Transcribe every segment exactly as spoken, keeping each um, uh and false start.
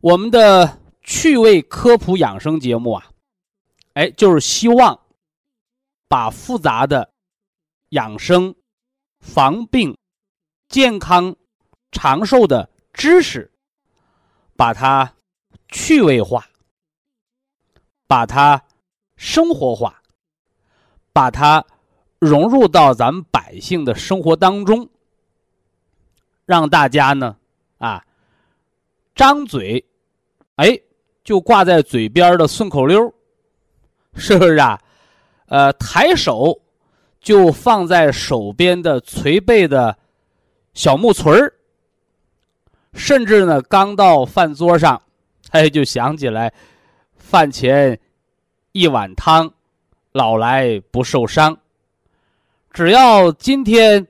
我们的趣味科普养生节目啊，哎，就是希望把复杂的养生、防病、健康、长寿的知识，把它趣味化，把它生活化，把它融入到咱们百姓的生活当中，让大家呢啊张嘴，哎，就挂在嘴边的顺口溜，是不是啊？呃，抬手就放在手边的捶背的小木锤儿，甚至呢，刚到饭桌上，哎，就想起来饭前一碗汤，老来不受伤。只要今天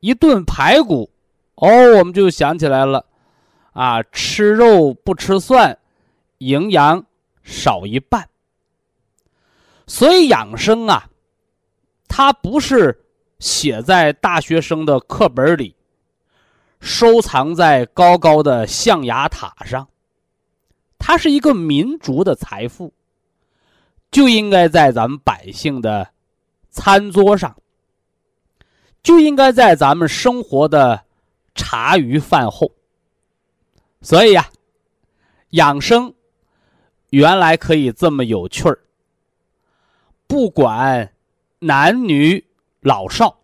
一顿排骨，哦，我们就想起来了。啊，吃肉不吃蒜，营养少一半。所以养生啊，它不是写在大学生的课本里，收藏在高高的象牙塔上，它是一个民族的财富，就应该在咱们百姓的餐桌上，就应该在咱们生活的茶余饭后。所以呀、啊，养生原来可以这么有趣儿，不管男女老少，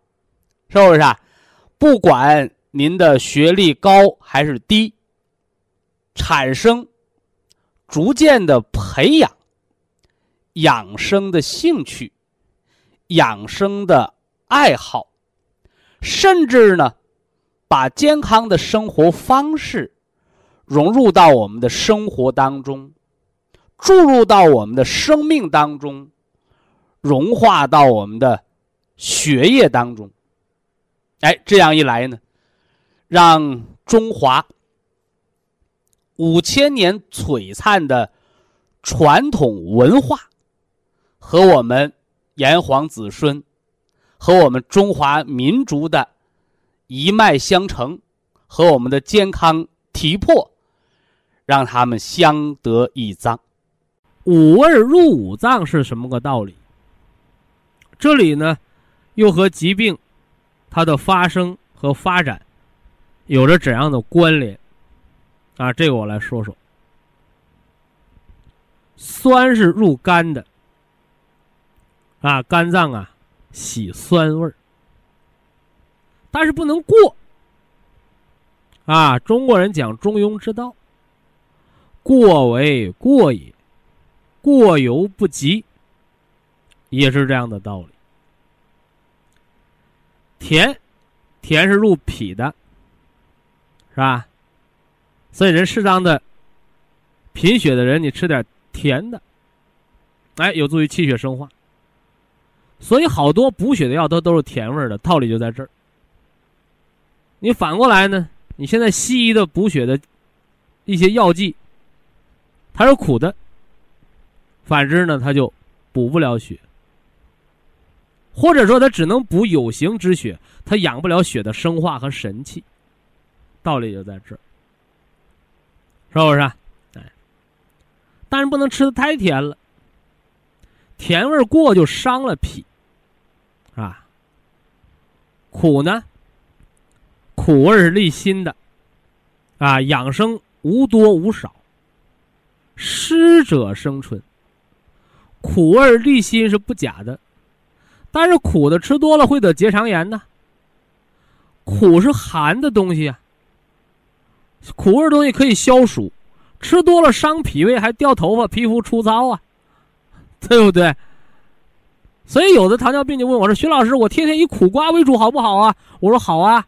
是不是啊？不管您的学历高还是低，产生逐渐的培养养生的兴趣、养生的爱好，甚至呢，把健康的生活方式融入到我们的生活当中，注入到我们的生命当中，融化到我们的血液当中。哎，这样一来呢，让中华五千年璀璨的传统文化和我们炎黄子孙和我们中华民族的一脉相承，和我们的健康体魄，让他们相得益彰。五味入五脏是什么个道理？这里呢，又和疾病它的发生和发展有着怎样的关联啊？这个我来说说。酸是入肝的啊，肝脏啊喜酸味，但是不能过啊。中国人讲中庸之道，过为过也，过犹不及，也是这样的道理。甜，甜是入脾的，是吧？所以人适当的贫血的人，你吃点甜的，哎，有助于气血生化。所以好多补血的药都都是甜味的，道理就在这儿。你反过来呢，你现在西医的补血的一些药剂，它是苦的，反之呢，它就补不了血，或者说它只能补有形之血，它养不了血的生化和神气，道理就在这儿，是不是啊？哎，但是不能吃的太甜了，甜味过就伤了脾，是吧？苦呢，苦味是利心的啊，养生无多无少，湿者生春，苦味利心是不假的，但是苦的吃多了会得结肠炎呢。苦是寒的东西啊，苦味东西可以消暑，吃多了伤脾胃，还掉头发，皮肤粗糙啊，对不对？所以有的糖尿病就问我说，徐老师，我天天以苦瓜为主好不好啊？我说好啊，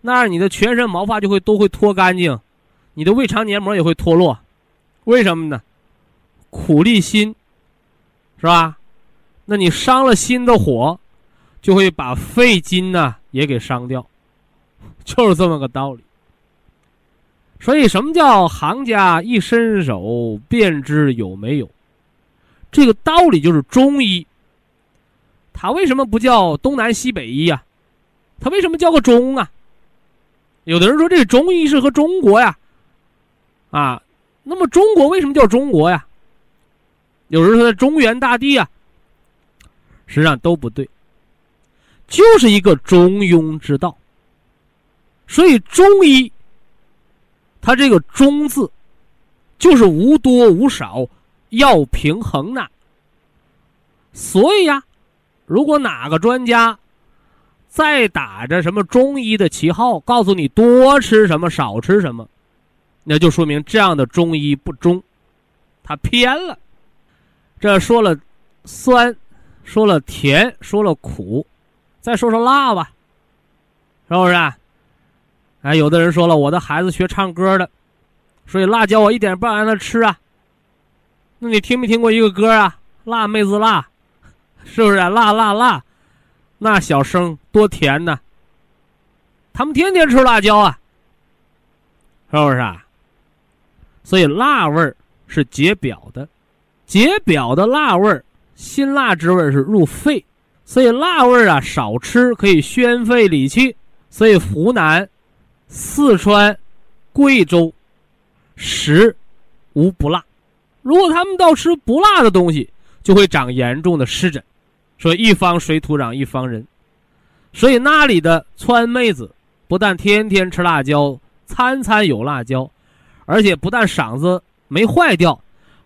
那样你的全身毛发就会都会脱干净，你的胃肠黏膜也会脱落。为什么呢？苦利心，是吧？那你伤了心的火，就会把肺金呢也给伤掉，就是这么个道理。所以什么叫行家一伸手便知有没有，这个道理就是中医。它为什么不叫东南西北医啊？它为什么叫个中啊？有的人说这中医是和中国呀，啊，那么中国为什么叫中国呀？有人说中原大地啊，实际上都不对，就是一个中庸之道。所以中医它这个中字就是无多无少，要平衡呐。所以呀，如果哪个专家再打着什么中医的旗号告诉你多吃什么少吃什么，那就说明这样的中医不中，他偏了。这说了酸，说了甜，说了苦，再说说辣吧，是不是啊？哎，有的人说了，我的孩子学唱歌的，所以辣椒我一点不让他吃啊。那你听没听过一个歌啊？辣妹子辣，是不是啊？辣辣辣，那小生多甜呢。他们天天吃辣椒啊，是不是啊？所以辣味儿是解表的，解表的辣味儿，辛辣之味是入肺，所以辣味儿啊少吃可以宣肺理气。所以湖南、四川、贵州食无不辣，如果他们到吃不辣的东西，就会长严重的湿疹。所以一方水土养一方人，所以那里的川妹子不但天天吃辣椒，餐餐有辣椒，而且不但嗓子没坏掉，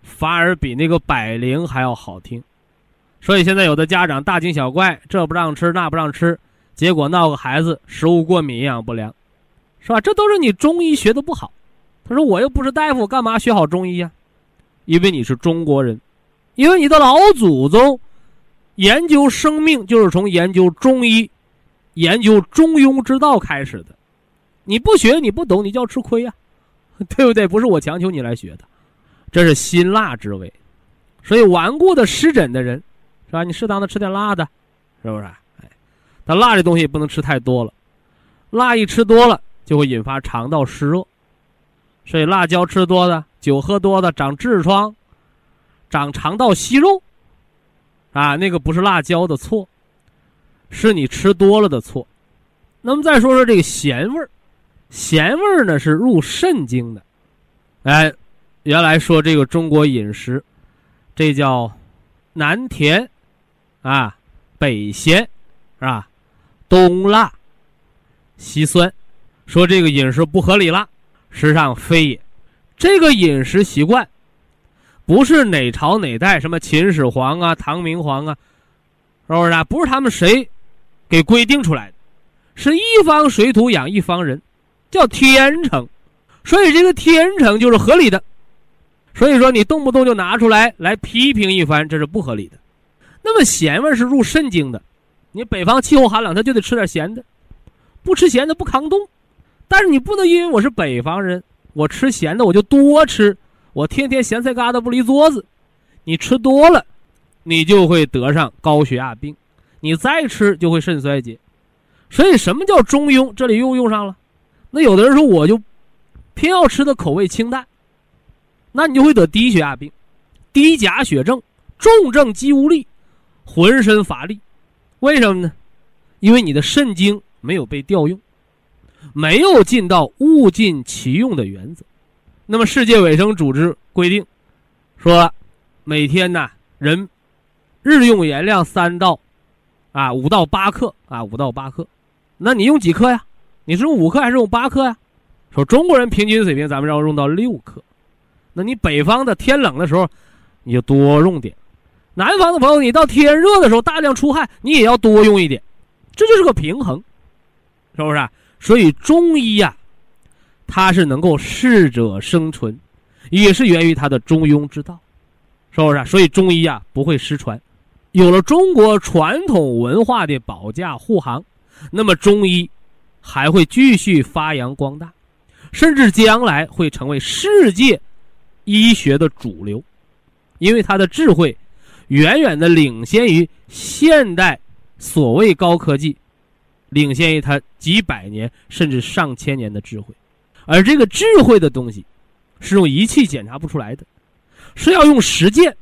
反而比那个百灵还要好听。所以现在有的家长大惊小怪，这不让吃那不让吃，结果闹个孩子食物过敏营养不良，是吧？这都是你中医学的不好。他说我又不是大夫，干嘛学好中医啊？因为你是中国人，因为你的老祖宗研究生命就是从研究中医、研究中庸之道开始的。你不学你不懂，你就要吃亏啊，对不对？不是我强求你来学的，这是辛辣之味。所以顽固的湿疹的人，是吧？你适当的吃点辣的，是不是？哎，但辣这东西也不能吃太多了，辣一吃多了就会引发肠道湿热，所以辣椒吃多的、酒喝多的长痔疮、长肠道息肉啊，那个不是辣椒的错，是你吃多了的错。那么再说说这个咸味儿，咸味儿呢是入肾经的。哎，原来说这个中国饮食，这叫南甜啊，北咸啊，东辣西酸，说这个饮食不合理了，实际上非也。这个饮食习惯不是哪朝哪代什么秦始皇啊、唐明皇啊，是不是啊？不是他们谁给规定出来的，是一方水土养一方人，叫天成。所以这个天成就是合理的。所以说你动不动就拿出来来批评一番，这是不合理的。那么咸味是入肾经的，你北方气候寒冷，他就得吃点咸的，不吃咸的不抗冻。但是你不能因为我是北方人，我吃咸的我就多吃，我天天咸菜疙瘩不离桌子，你吃多了你就会得上高血压病，你再吃就会肾衰竭。所以什么叫中庸，这里又用上了。那有的人说我就偏要吃的口味清淡，那你就会得低血压病、低钾血症、重症肌无力、浑身乏力。为什么呢？因为你的肾经没有被调用，没有尽到物尽其用的原则。那么世界卫生组织规定说，每天呢、啊、人日用盐量三到啊五到八克啊五到八克，那你用几克呀？你是用五克还是用八克呀？说中国人平均水平咱们要用到六克，那你北方的天冷的时候，你就多用点；南方的朋友，你到天热的时候大量出汗，你也要多用一点。这就是个平衡，是不是？所以中医呀、啊，它是能够适者生存，也是源于它的中庸之道，是不是？所以中医啊不会失传，有了中国传统文化的保驾护航，那么中医还会继续发扬光大，甚至将来会成为世界医学的主流，因为它的智慧远远的领先于现代所谓高科技，领先于它几百年甚至上千年的智慧。而这个智慧的东西是用仪器检查不出来的，是要用实践、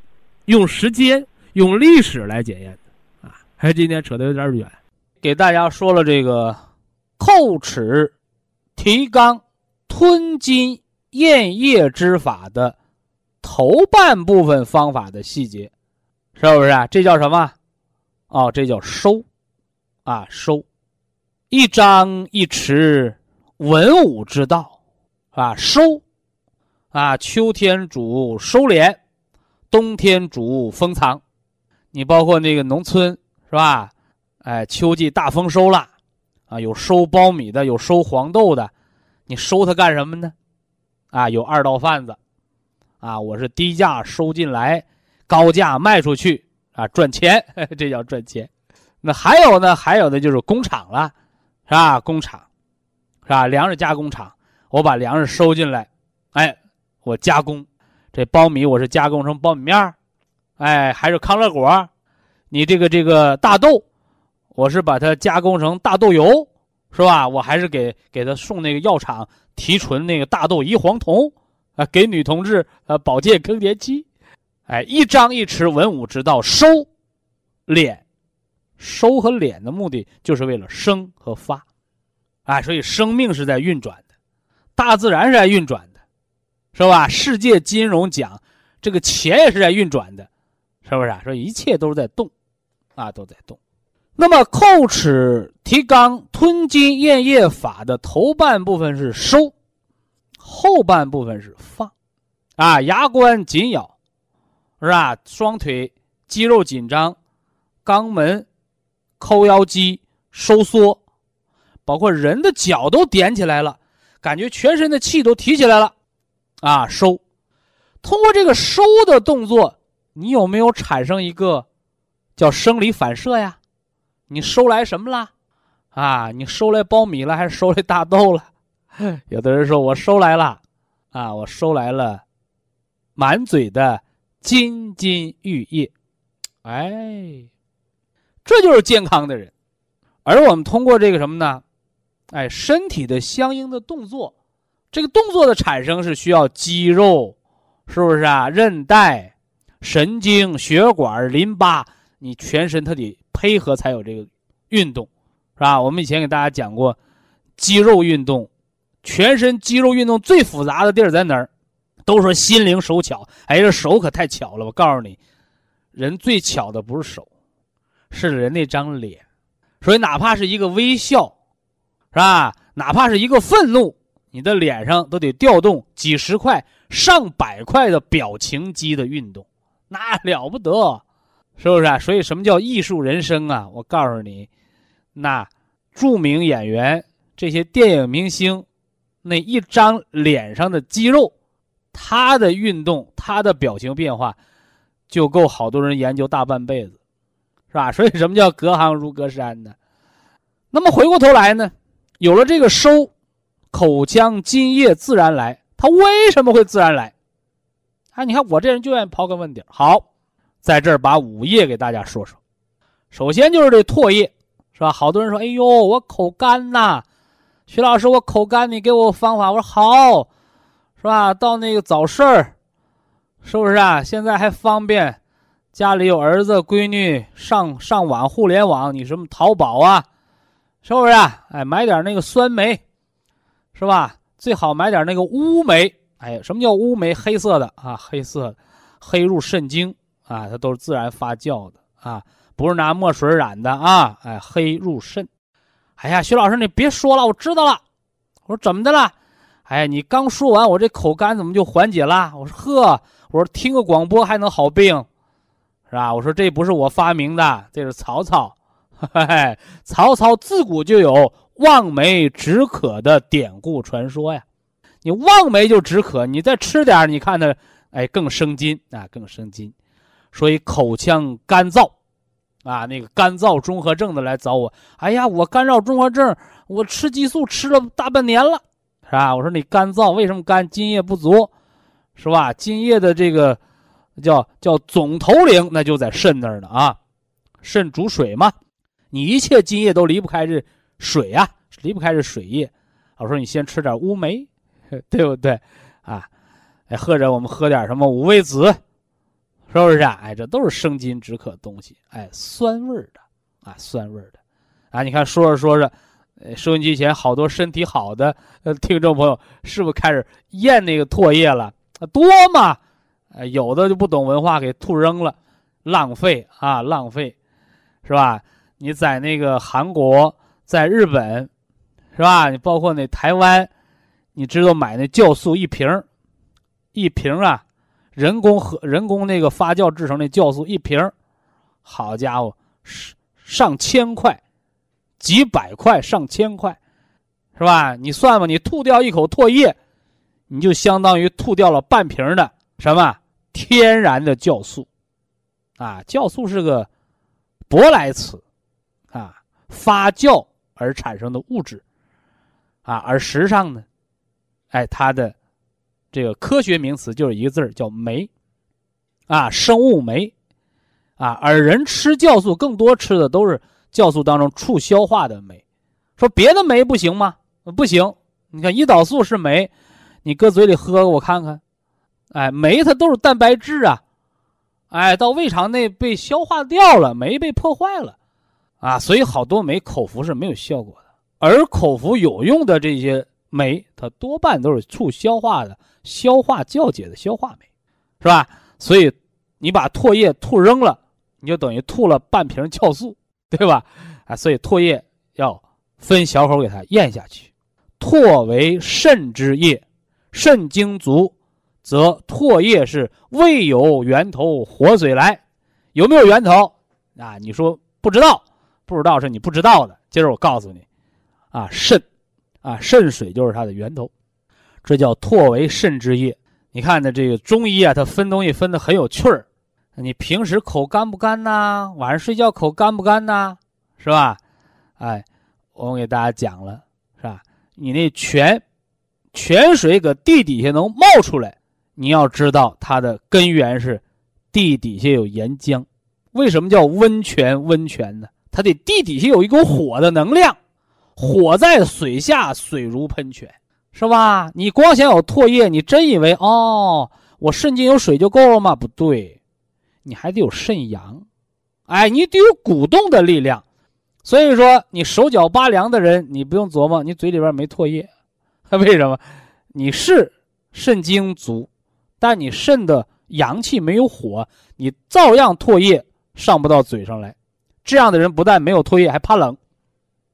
用时间、用历史来检验的啊！还今天扯得有点远，给大家说了这个叩齿、提肛、吞津、咽液之法的头半部分方法的细节，是不是啊？这叫什么？哦，这叫收啊，收，一张一弛，文武之道啊，收啊，秋天主收敛，冬天主封藏。你包括那个农村是吧？哎，秋季大丰收了啊，有收苞米的，有收黄豆的，你收它干什么呢？啊，有二道贩子啊，我是低价收进来，高价卖出去啊，赚钱，呵呵，这叫赚钱。那还有呢？还有的就是工厂了，是吧？工厂，是吧？粮食加工厂，我把粮食收进来，哎，我加工，这苞米我是加工成苞米面，哎，还是康乐果，你这个这个大豆，我是把它加工成大豆油，是吧？我还是给给他送那个药厂提纯那个大豆异黄酮，啊，给女同志呃保健更年期。哎，一张一弛，文武之道，收敛，收和敛的目的就是为了生和发，啊，所以生命是在运转的，大自然是在运转的，是吧？世界金融奖，这个钱也是在运转的，是不是啊？所以一切都是在动，啊，都在动。那么叩齿、提肛、吞津、咽液法的头半部分是收，后半部分是放，啊，牙关紧咬。是吧？双腿肌肉紧张，肛门、抠腰肌收缩，包括人的脚都点起来了，感觉全身的气都提起来了，啊，收。通过这个收的动作，你有没有产生一个叫生理反射呀？你收来什么了？啊，你收来苞米了，还是收来大豆了？有的人说我收来了，啊，我收来了，满嘴的津津欲液，哎，这就是健康的人。而我们通过这个什么呢？哎，身体的相应的动作，这个动作的产生是需要肌肉，是不是啊？韧带、神经、血管、淋巴，你全身它得配合才有这个运动，是吧？我们以前给大家讲过，肌肉运动，全身肌肉运动最复杂的地儿在哪儿？都说心灵手巧，哎，这手可太巧了！我告诉你，人最巧的不是手，是人那张脸。所以哪怕是一个微笑，是吧？哪怕是一个愤怒，你的脸上都得调动几十块、上百块的表情肌的运动，那了不得，是不是啊？所以什么叫艺术人生啊？我告诉你，那著名演员、这些电影明星，那一张脸上的肌肉，他的运动，他的表情变化，就够好多人研究大半辈子，是吧？所以什么叫隔行如隔山呢？那么回过头来呢，有了这个收，口腔津液自然来。它为什么会自然来？哎，你看我这人就愿意刨根问底。好，在这儿把五液给大家说说。首先就是这唾液，是吧？好多人说，哎呦，我口干呐，徐老师，我口干，你给我方法。我说好。是吧？到那个早市儿，是不是啊？现在还方便，家里有儿子闺女上上网，互联网，你什么淘宝啊，是不是啊？哎，买点那个酸梅，是吧？最好买点那个乌梅。哎，什么叫乌梅？黑色的啊，黑色的，黑入肾经啊，它都是自然发酵的啊，不是拿墨水染的啊。哎，黑入肾。哎呀，徐老师，你别说了，我知道了。我说怎么的了？哎，你刚说完，我这口干怎么就缓解啦？我说呵，我说听个广播还能好病，是吧？我说这不是我发明的，这是曹操。嘿嘿，曹操自古就有望梅止渴的典故传说呀。你望梅就止渴，你再吃点，你看它，哎，更生津啊，更生津。所以口腔干燥，啊，那个干燥综合症的来找我，哎呀，我干燥综合症，我吃激素吃了大半年了，是吧？我说你干燥，为什么干？津液不足，是吧？津液的这个叫叫总头领，那就在肾那儿呢啊，肾主水嘛。你一切津液都离不开这水啊，离不开这水液。我说你先吃点乌梅，对不对啊？哎，或者我们喝点什么五味子，是不是啊？哎，这都是生津止渴的东西，哎，酸味的啊，酸味的啊。你看说着说着，呃、哎，收音机前好多身体好的呃听众朋友，是不是开始咽那个唾液了？啊、多嘛、哎，有的就不懂文化，给吐扔了，浪费啊，浪费，是吧？你在那个韩国，在日本，是吧？你包括那台湾，你知道买那酵素一瓶，一瓶啊，人工和人工那个发酵制成的酵素一瓶，好家伙，上千块，几百块，上千块，是吧？你算吧，你吐掉一口唾液，你就相当于吐掉了半瓶的什么天然的酵素，啊，酵素是个舶来词。啊，发酵而产生的物质，啊，而实际上呢，哎，它的这个科学名词就是一个字儿，叫酶，啊，生物酶，啊，而人吃酵素更多吃的都是酵素当中促消化的酶。说别的酶不行吗？不行，你看胰岛素是酶，你搁嘴里喝我看看，哎，酶它都是蛋白质啊，哎，到胃肠内被消化掉了，酶被破坏了。啊，所以好多酶口服是没有效果的，而口服有用的这些酶，它多半都是促消化的、消化酵解的消化酶，是吧？所以你把唾液吐扔了，你就等于吐了半瓶酵素，对吧？啊，所以唾液要分小口给它咽下去。唾为肾之液，肾精足，则唾液是未有源头活水来。有没有源头啊？你说不知道。不知道是你不知道的，今儿我告诉你，啊，肾，啊，肾水就是它的源头，这叫唾为肾之液。你看呢，这个中医啊，它分东西分得很有趣儿。你平时口干不干呐？晚上睡觉口干不干呐？是吧？哎，我给大家讲了，是吧？你那泉，泉水搁地底下能冒出来，你要知道它的根源是地底下有岩浆。为什么叫温泉？温泉呢？它得地底下有一股火的能量，火在水下，水如喷泉，是吧？你光想有唾液，你真以为哦，我肾经有水就够了吗？不对，你还得有肾阳，哎，你得有鼓动的力量。所以说，你手脚发凉的人，你不用琢磨，你嘴里边没唾液，为什么？你是肾精足，但你肾的阳气没有火，你照样唾液上不到嘴上来。这样的人不但没有唾液，还怕冷，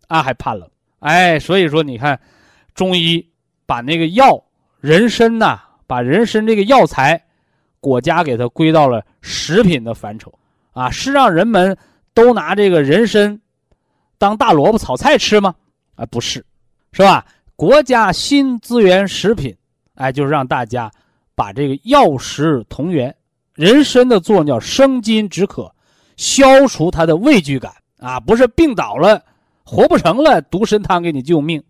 啊，还怕冷，哎，所以说你看，中医把那个药人参呐、啊，把人参这个药材，国家给它归到了食品的范畴，啊，是让人们都拿这个人参当大萝卜炒菜吃吗？啊，不是，是吧？国家新资源食品，哎，就是让大家把这个药食同源，人参的作用叫生津止渴。消除他的畏惧感啊，不是病倒了活不成了毒参汤给你救命，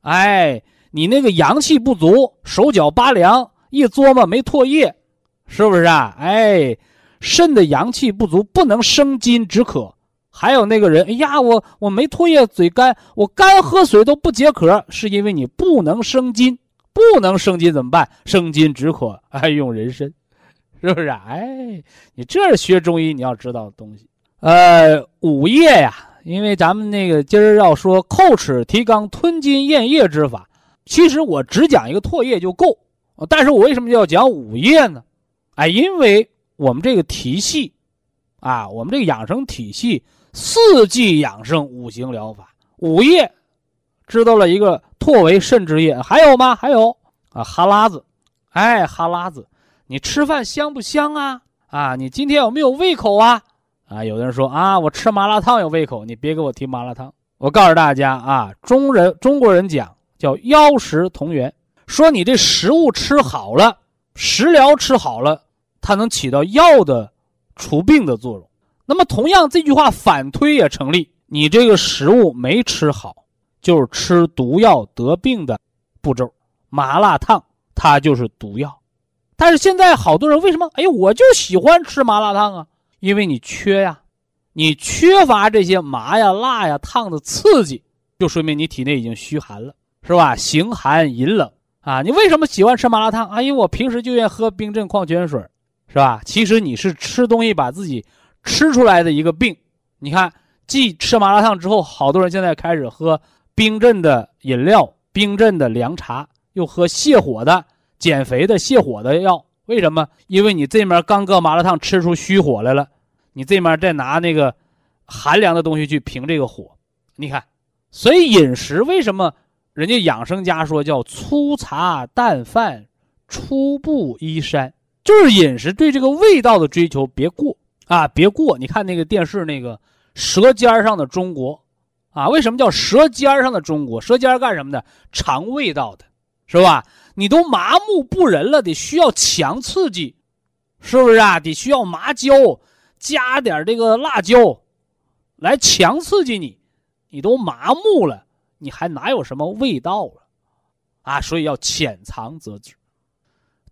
哎，你那个阳气不足，手脚发凉，一琢磨没唾液，是不是啊？哎，肾的阳气不足，不能生津止渴。还有那个人，哎呀，我我没唾液，嘴干，我干喝水都不解渴，是因为你不能生津，不能生津怎么办？生津止渴，哎，用人参。是不是啊？哎，你这是学中医你要知道的东西。呃，五液呀，因为咱们那个今儿要说叩齿提肛、吞津咽液之法，其实我只讲一个唾液就够。但是我为什么要讲五液呢？哎，因为我们这个体系，啊，我们这个养生体系四季养生、五行疗法，五液知道了一个唾为肾之液，还有吗？还有啊，哈喇子，哎，哈喇子，你吃饭香不香啊？啊，你今天有没有胃口啊？啊，有的人说啊，我吃麻辣烫有胃口，你别给我提麻辣烫。我告诉大家啊，中人中国人讲叫腰食同源，说你这食物吃好了，食疗吃好了，它能起到药的除病的作用。那么同样这句话反推也成立，你这个食物没吃好，就是吃毒药得病的步骤。麻辣烫它就是毒药，但是现在好多人为什么哎，我就喜欢吃麻辣烫啊？因为你缺呀，你缺乏这些麻呀、辣呀、烫的刺激，就说明你体内已经虚寒了，是吧？形寒饮冷啊，你为什么喜欢吃麻辣烫啊？因为我平时就愿意喝冰镇矿泉水，是吧？其实你是吃东西把自己吃出来的一个病。你看，继吃麻辣烫之后，好多人现在开始喝冰镇的饮料、冰镇的凉茶，又喝泻火的、减肥的、泻火的药。为什么？因为你这面刚搁麻辣烫吃出虚火来了，你这面再拿那个寒凉的东西去平这个火。你看，所以饮食为什么人家养生家说叫粗茶淡饭，初步依山，就是饮食对这个味道的追求别过啊，别过。你看那个电视那个舌尖上的中国啊，为什么叫舌尖上的中国？舌尖干什么的？尝味道的，是吧？你都麻木不仁了，得需要强刺激，是不是啊？得需要麻椒，加点这个辣椒来强刺激你，你都麻木了，你还哪有什么味道了啊？所以要浅尝辄止。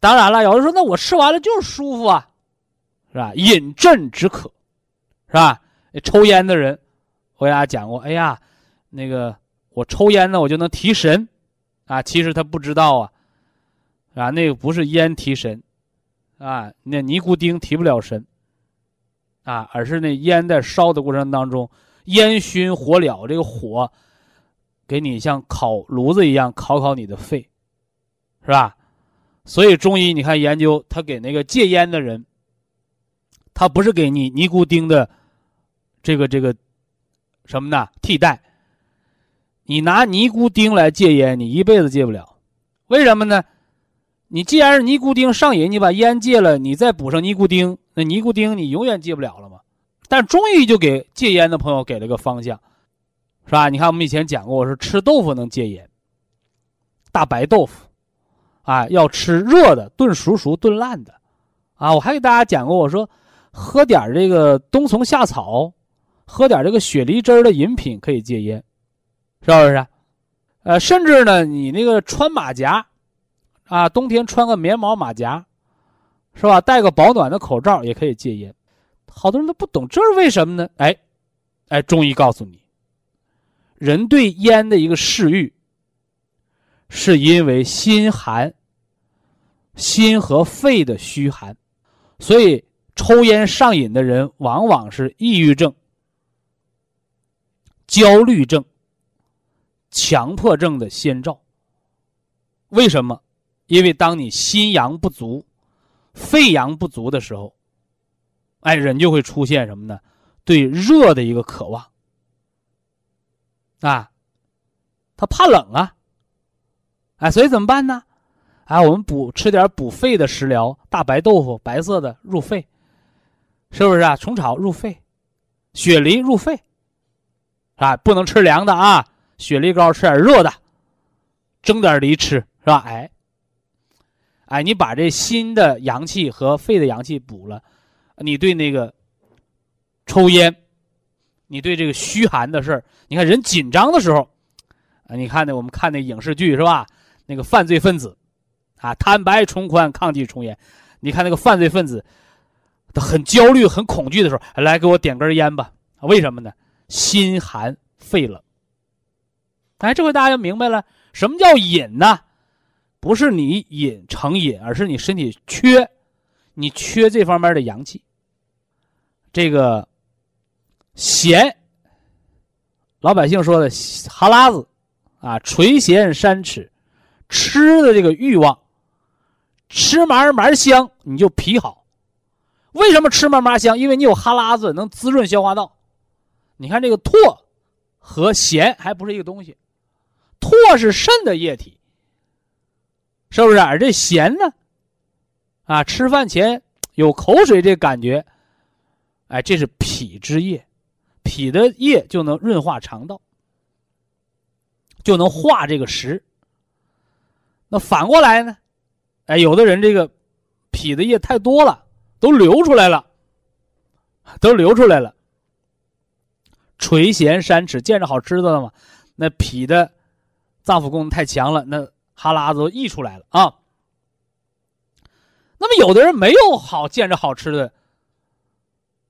当然了，有人说那我吃完了就是舒服啊，是吧？饮鸩止渴，是吧？抽烟的人我给大家讲过，哎呀，那个我抽烟呢我就能提神啊，其实他不知道啊，啊，那个不是烟提神啊，那尼古丁提不了神啊，而是那烟在烧的过程当中，烟熏火燎，这个火给你像烤炉子一样烤烤你的肺，是吧？所以中医你看研究，他给那个戒烟的人，他不是给你尼古丁的这个这个什么呢替代，你拿尼古丁来戒烟，你一辈子戒不了。为什么呢？你既然是尼古丁上瘾，你把烟戒了，你再补上尼古丁，那尼古丁你永远戒不了了嘛。但中医就给戒烟的朋友给了个方向，是吧？你看我们以前讲过，我说吃豆腐能戒烟，大白豆腐啊，要吃热的，炖熟熟炖烂的啊。我还给大家讲过，我说喝点这个冬虫夏草，喝点这个雪梨汁的饮品可以戒烟，是不是？呃，甚至呢，你那个穿马甲啊，冬天穿个棉毛马甲，是吧？戴个保暖的口罩也可以戒烟。好多人都不懂，这是为什么呢？哎，哎，中医告诉你，人对烟的一个嗜欲，是因为心寒，心和肺的虚寒，所以抽烟上瘾的人往往是抑郁症、焦虑症、强迫症的先兆。为什么？因为当你心阳不足、肺阳不足的时候，哎，人就会出现什么呢？对热的一个渴望啊，他怕冷啊，哎，所以怎么办呢？啊，我们补吃点补肺的食疗，大白豆腐白色的入肺，是不是啊？虫草入肺，雪梨入肺，啊，不能吃凉的啊，雪梨膏吃点热的，蒸点梨吃，是吧？哎，哎，你把这心的阳气和肺的阳气补了，你对那个抽烟，你对这个虚寒的事儿，你看人紧张的时候，啊，你看那我们看那影视剧是吧？那个犯罪分子，啊，坦白从宽，抗拒从严，你看那个犯罪分子，他很焦虑、很恐惧的时候，来给我点根烟吧？为什么呢？心寒肺冷。哎，这回大家就明白了，什么叫瘾呢？不是你瘾成瘾，而是你身体缺，你缺这方面的阳气。这个咸，老百姓说的哈喇子啊，垂涎三尺，吃的这个欲望，吃麻麻香你就脾好。为什么吃麻麻香？因为你有哈喇子，能滋润消化道。你看这个唾和涎还不是一个东西，唾是肾的液体，是不是？而这咸呢，啊，吃饭前有口水这感觉，哎，这是脾之液，脾的液就能润化肠道，就能化这个食。那反过来呢，哎，有的人这个脾的液太多了，都流出来了，都流出来了。垂涎三尺，见着好吃的了嘛，那脾的脏腑功能太强了，那哈喇子都溢出来了啊。那么有的人没有好见着好吃的，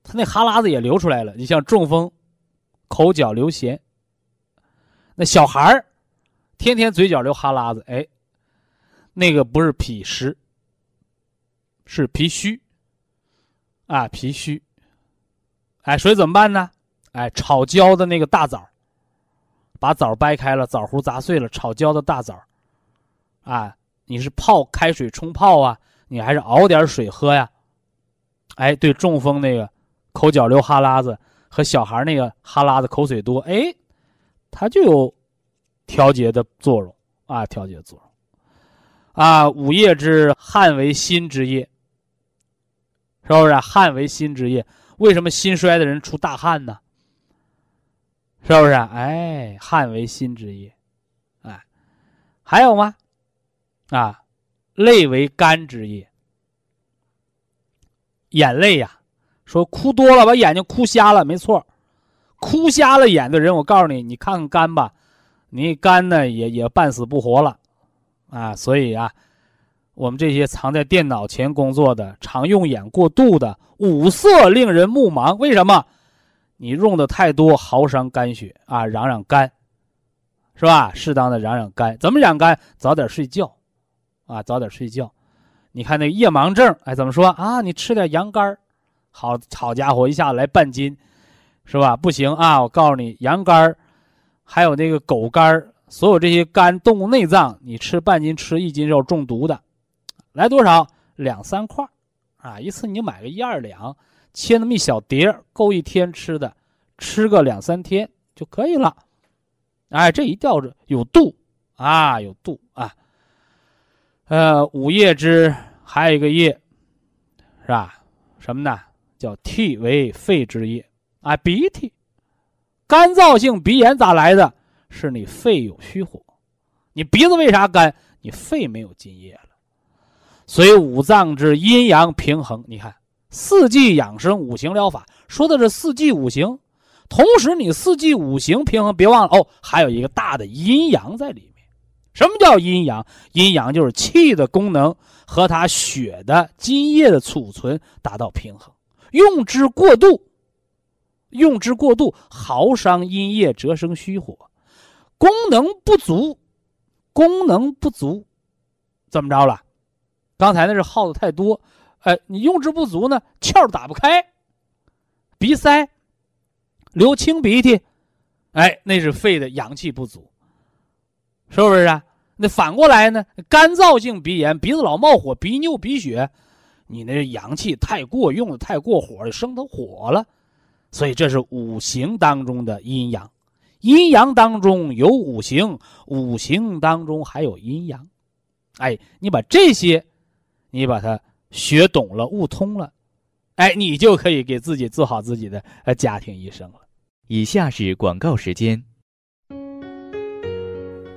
他那哈喇子也流出来了。你像中风，口角流涎；那小孩天天嘴角流哈喇子，哎，那个不是脾实，是脾虚啊，脾虚。哎，所以怎么办呢？哎，炒焦的那个大枣，把枣掰开了，枣核砸碎了，炒焦的大枣，啊，你是泡开水冲泡啊，你还是熬点水喝呀？哎，对中风那个口角流哈喇子和小孩那个哈喇子口水多，哎，它就有调节的作用啊，调节作用啊。五液之汗为心之液，是不是？汗为心之液，为什么心衰的人出大汗呢？是不是？哎，汗为心之液，哎，还有吗？啊，泪为肝之液，眼泪呀、啊，说哭多了把眼睛哭瞎了，没错，哭瞎了眼的人，我告诉你，你看看肝吧，你肝呢也也半死不活了，啊，所以啊，我们这些藏在电脑前工作的，常用眼过度的，五色令人目盲，为什么？你用的太多，耗伤肝血啊！养养肝，是吧？适当的养养肝，怎么养肝？早点睡觉，啊，早点睡觉。你看那夜盲症，哎，怎么说啊？你吃点羊肝，好好家伙，一下来半斤，是吧？不行啊！我告诉你，羊肝，还有那个狗肝，所有这些肝动物内脏，你吃半斤，吃一斤肉中毒的，来多少？两三块，啊，一次你就买个一二两。切那么一小碟够一天吃的，吃个两三天就可以了。哎，这一吊着有度啊，有度啊。呃，五液之还有一个液，是吧？什么呢？叫涕为肺之液啊，鼻涕。干燥性鼻炎咋来的？是你肺有虚火，你鼻子为啥干？你肺没有津液了。所以五脏之阴阳平衡，你看。四季养生五行疗法说的是四季五行，同时你四季五行平衡，别忘了哦，还有一个大的阴阳在里面。什么叫阴阳？阴阳就是气的功能和它血的津液的储存达到平衡，用之过度，用之过度，耗伤阴液，折生虚火，功能不足，功能不足，怎么着了？刚才那是耗的太多。哎，你用之不足呢，窍打不开，鼻塞，流清鼻涕，哎，那是肺的阳气不足，是不是啊？那反过来呢，干燥性鼻炎，鼻子老冒火，鼻拗鼻血，你那阳气太过用的太过火了，生它火了，所以这是五行当中的阴阳，阴阳当中有五行，五行当中还有阴阳，哎，你把这些，你把它。学懂了，悟通了，哎，你就可以给自己做好自己的呃家庭医生了。以下是广告时间。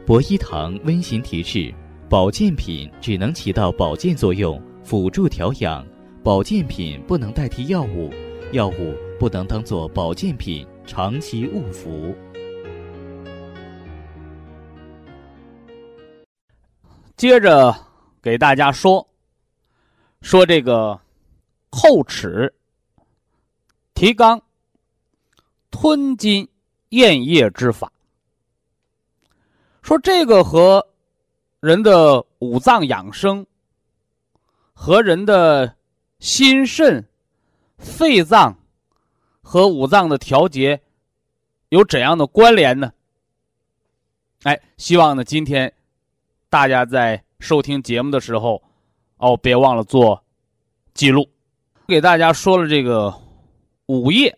博一堂温馨提示：保健品只能起到保健作用，辅助调养；保健品不能代替药物，药物不能当作保健品长期误服。接着给大家说。说这个叩齿、提肛、吞津咽液之法，说这个和人的五脏养生、和人的心肾、肺脏和五脏的调节有怎样的关联呢？哎，希望呢今天大家在收听节目的时候哦，别忘了做记录。给大家说了这个五液、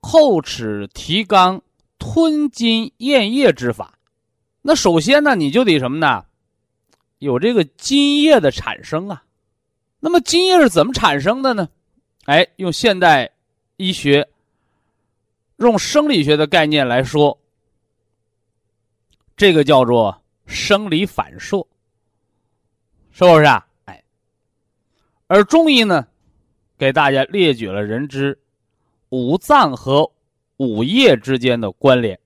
叩齿、提肛、吞津咽液之法。那首先呢，你就得什么呢？有这个津液的产生啊。那么津液是怎么产生的呢？哎，用现代医学、用生理学的概念来说，这个叫做生理反射，是不是啊？哎，而中医呢，给大家列举了人之五脏和五液之间的关联。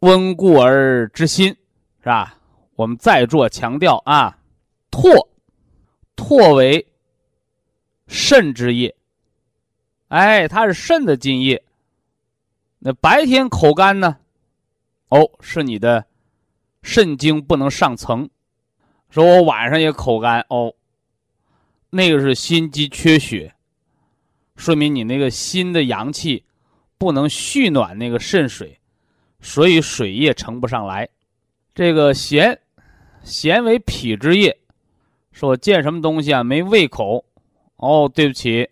温故而知新，是吧？我们再做强调啊，唾，唾为肾之液，哎，它是肾的津液。那白天口干呢，哦，是你的肾经不能上层。说我晚上也口干，哦，那个是心肌缺血，说明你那个心的阳气不能蓄暖那个肾水，所以水液盛不上来。这个涎，涎为脾之液，说我见什么东西啊没胃口，哦，对不起，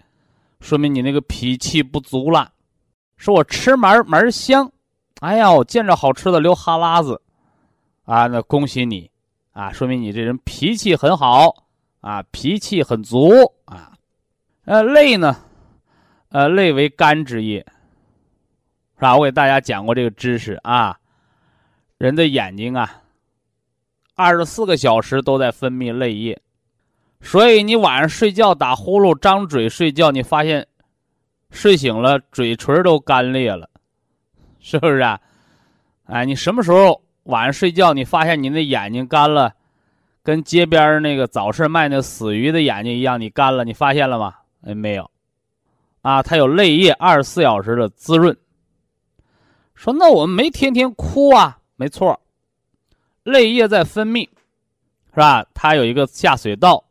说明你那个脾气不足了。说我吃门门香，哎呀，我见着好吃的流哈喇子，啊，那恭喜你，啊，说明你这人脾气很好，啊，脾气很足啊。呃，泪呢，呃，泪为肝之液。是吧？我给大家讲过这个知识啊，人的眼睛啊，二十四个小时都在分泌泪液，所以你晚上睡觉打呼噜、张嘴睡觉，你发现睡醒了嘴唇都干裂了，是不是啊？哎，你什么时候晚上睡觉，你发现你那眼睛干了，跟街边那个早市卖那死鱼的眼睛一样，你干了，你发现了吗？哎，没有，啊，它有泪液二十四小时的滋润。说那我们没天天哭啊，没错，泪液在分泌，是吧？它有一个下水道，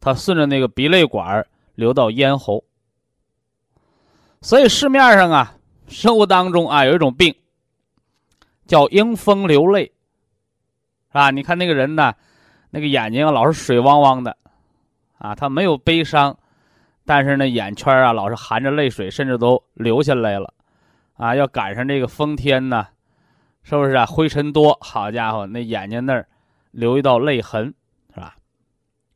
它顺着那个鼻泪管流到咽喉。所以市面上啊，生活当中啊，有一种病叫迎风流泪，是吧？你看那个人呢，那个眼睛啊老是水汪汪的，啊，他没有悲伤，但是呢眼圈啊老是含着泪水，甚至都流下来了。啊，要赶上这个风天呢，是不是啊？灰尘多，好家伙，那眼睛那儿留一道泪痕，是吧？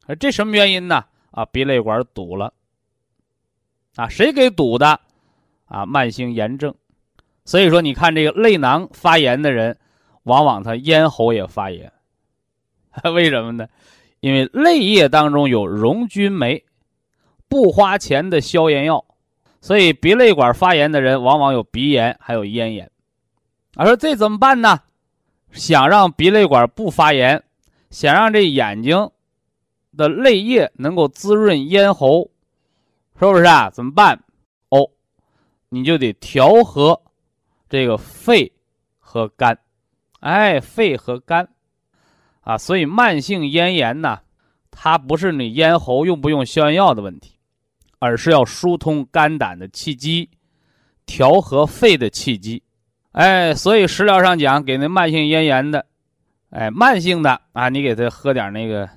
而这什么原因呢？啊，鼻泪管堵了。啊，谁给堵的？啊，慢性炎症。所以说，你看这个泪囊发炎的人，往往他咽喉也发炎。为什么呢？因为泪液当中有溶菌酶，不花钱的消炎药。所以鼻泪管发炎的人往往有鼻炎还有咽炎。啊，说这怎么办呢？想让鼻泪管不发炎，想让这眼睛的泪液能够滋润咽喉，是不是啊？怎么办？哦，你就得调和这个肺和肝。哎，肺和肝啊，所以慢性咽炎呢，它不是你咽喉用不用消炎药的问题，而是要疏通肝胆的气机，调和肺的气机。哎，所以食疗上讲，给那慢性咽炎的，哎，慢性的啊，你给他喝点那个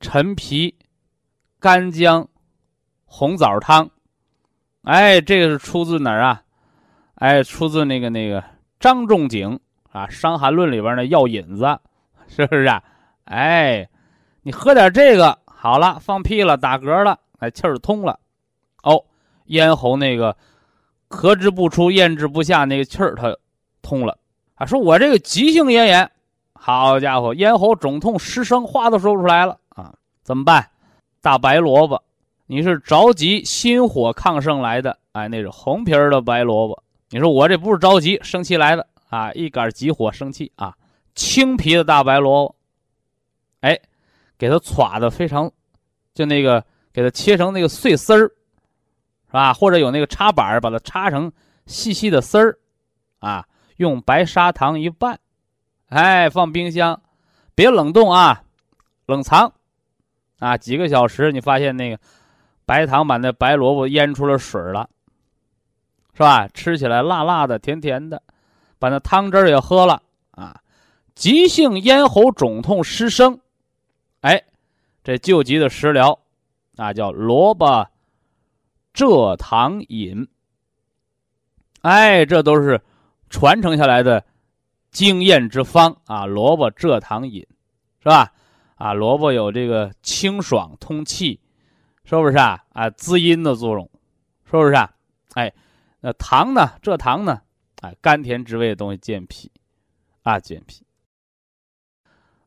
陈皮、干姜、红枣汤。哎，这个是出自哪儿啊？哎，出自那个那个张仲景啊，《伤寒论》里边的药引子，是不是啊？哎，你喝点这个好了，放屁了，打嗝了，哎，气儿通了。哦，咽喉那个咳之不出咽之不下那个气儿它通了。啊，说我这个急性咽炎，好家伙，咽喉肿痛失声，话都说不出来了啊，怎么办？大白萝卜，你是着急心火亢盛来的，哎，那是红皮儿的白萝卜。你说我这不是着急生气来的啊，一杆急火生气啊，青皮的大白萝卜，哎，给它歘的非常，就那个给它切成那个碎丝儿，是吧？或者有那个插板把它插成细细的丝儿，啊，用白砂糖一拌，哎，放冰箱，别冷冻啊，冷藏，啊，几个小时你发现那个白糖把那白萝卜腌出了水了，是吧？吃起来辣辣的、甜甜的，把那汤汁也喝了啊。急性咽喉肿痛失声，哎，这救急的食疗。啊，叫萝卜蔗糖饮。哎，这都是传承下来的经验之方啊，萝卜蔗糖饮，是吧？啊，萝卜有这个清爽通气，是不是啊？啊，滋阴的作用，是不是啊？哎，那糖呢？这糖呢？哎，甘甜之味的东西健脾，啊，健脾。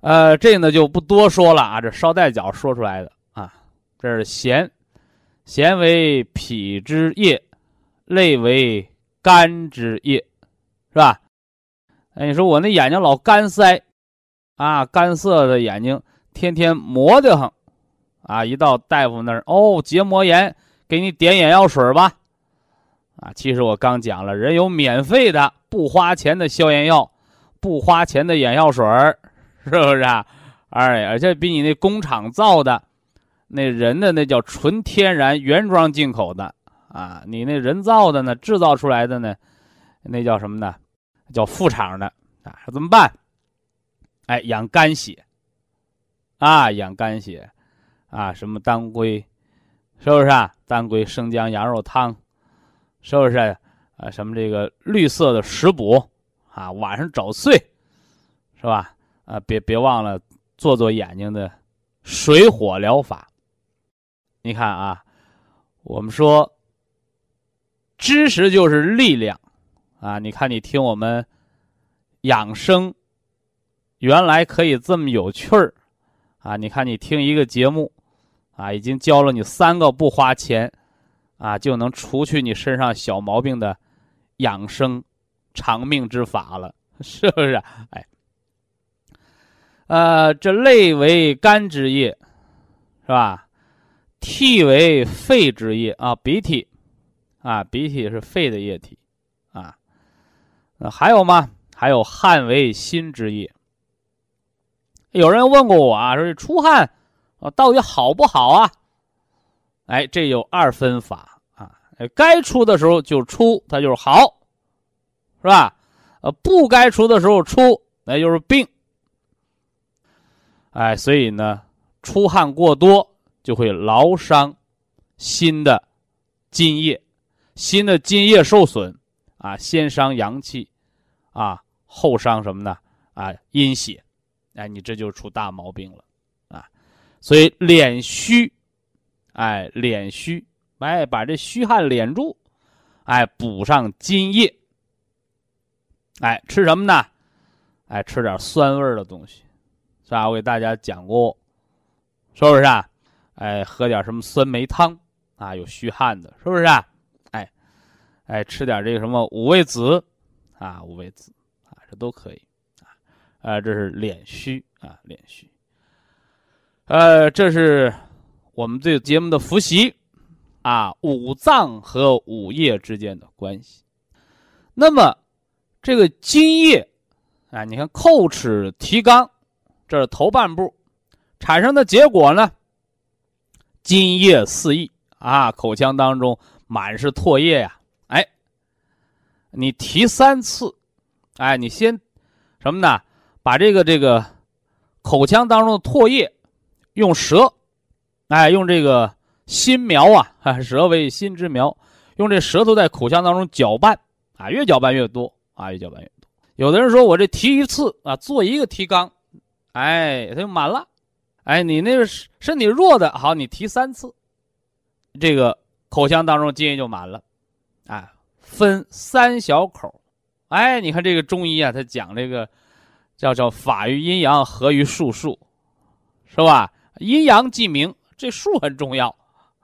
呃，这呢就不多说了啊，这捎带脚说出来的啊，这是咸，咸为脾之液，类为肝之液，是吧？哎，你说我那眼睛老干塞，啊，干涩的眼睛，天天磨得很，啊，一到大夫那儿，哦，结膜炎，给你点眼药水吧，啊，其实我刚讲了，人有免费的、不花钱的消炎药，不花钱的眼药水，是不是啊？哎，而且比你那工厂造的，那人的那叫纯天然原装进口的，啊，你那人造的呢，制造出来的呢，那叫什么呢？叫副厂的啊，怎么办？哎，养肝血啊，养肝血啊，什么当归，是不是啊？当归、生姜、羊肉汤，是不是啊？啊，什么这个绿色的食补啊，晚上早睡，是吧？啊，别别忘了做做眼睛的水火疗法。你看啊，我们说知识就是力量。啊，你看，你听我们养生，原来可以这么有趣儿啊！你看，你听一个节目，啊，已经教了你三个不花钱，啊，就能除去你身上小毛病的养生长命之法了，是不是？哎，呃，这类为肝之液，是吧？涕为肺之液啊，鼻涕啊，鼻涕是肺的液体。那还有吗？还有汗为心之液。有人问过我啊，说出汗啊到底好不好啊？哎，这有二分法啊，该出的时候就出，它就是好，是吧？呃，不该出的时候出，那就是病。哎，所以呢，出汗过多就会劳伤心的津液，心的津液受损。啊，先伤阳气，啊，后伤什么呢？啊，阴血，哎，你这就出大毛病了，啊，所以敛虚，哎，敛虚，哎，把这虚汗敛住，哎，补上津液，哎，吃什么呢？哎，吃点酸味的东西，是吧？我给大家讲过，是不是啊？哎，喝点什么酸梅汤啊，有虚汗的，是不是啊？哎，吃点这个什么五味子，啊，五味子，啊，这都可以，啊，呃，这是敛虚啊，敛虚，呃，这是我们对节目的复习，啊，五脏和五液之间的关系。那么这个津液，啊，你看叩齿提肛，这是头半部产生的结果呢，津液四溢啊，口腔当中满是唾液呀、啊。你提三次，哎，你先什么呢？把这个这个口腔当中的唾液用舌，哎，用这个心苗啊，啊，舌为心之苗，用这舌头在口腔当中搅拌啊，越搅拌越多啊，越搅拌越多。有的人说我这提一次啊，做一个提肛，哎，它就满了。哎，你那个身体弱的，好，你提三次，这个口腔当中津液就满了，哎。分三小口，哎，你看这个中医啊，他讲这个叫叫法于阴阳，合于术数，是吧？阴阳既明，这数很重要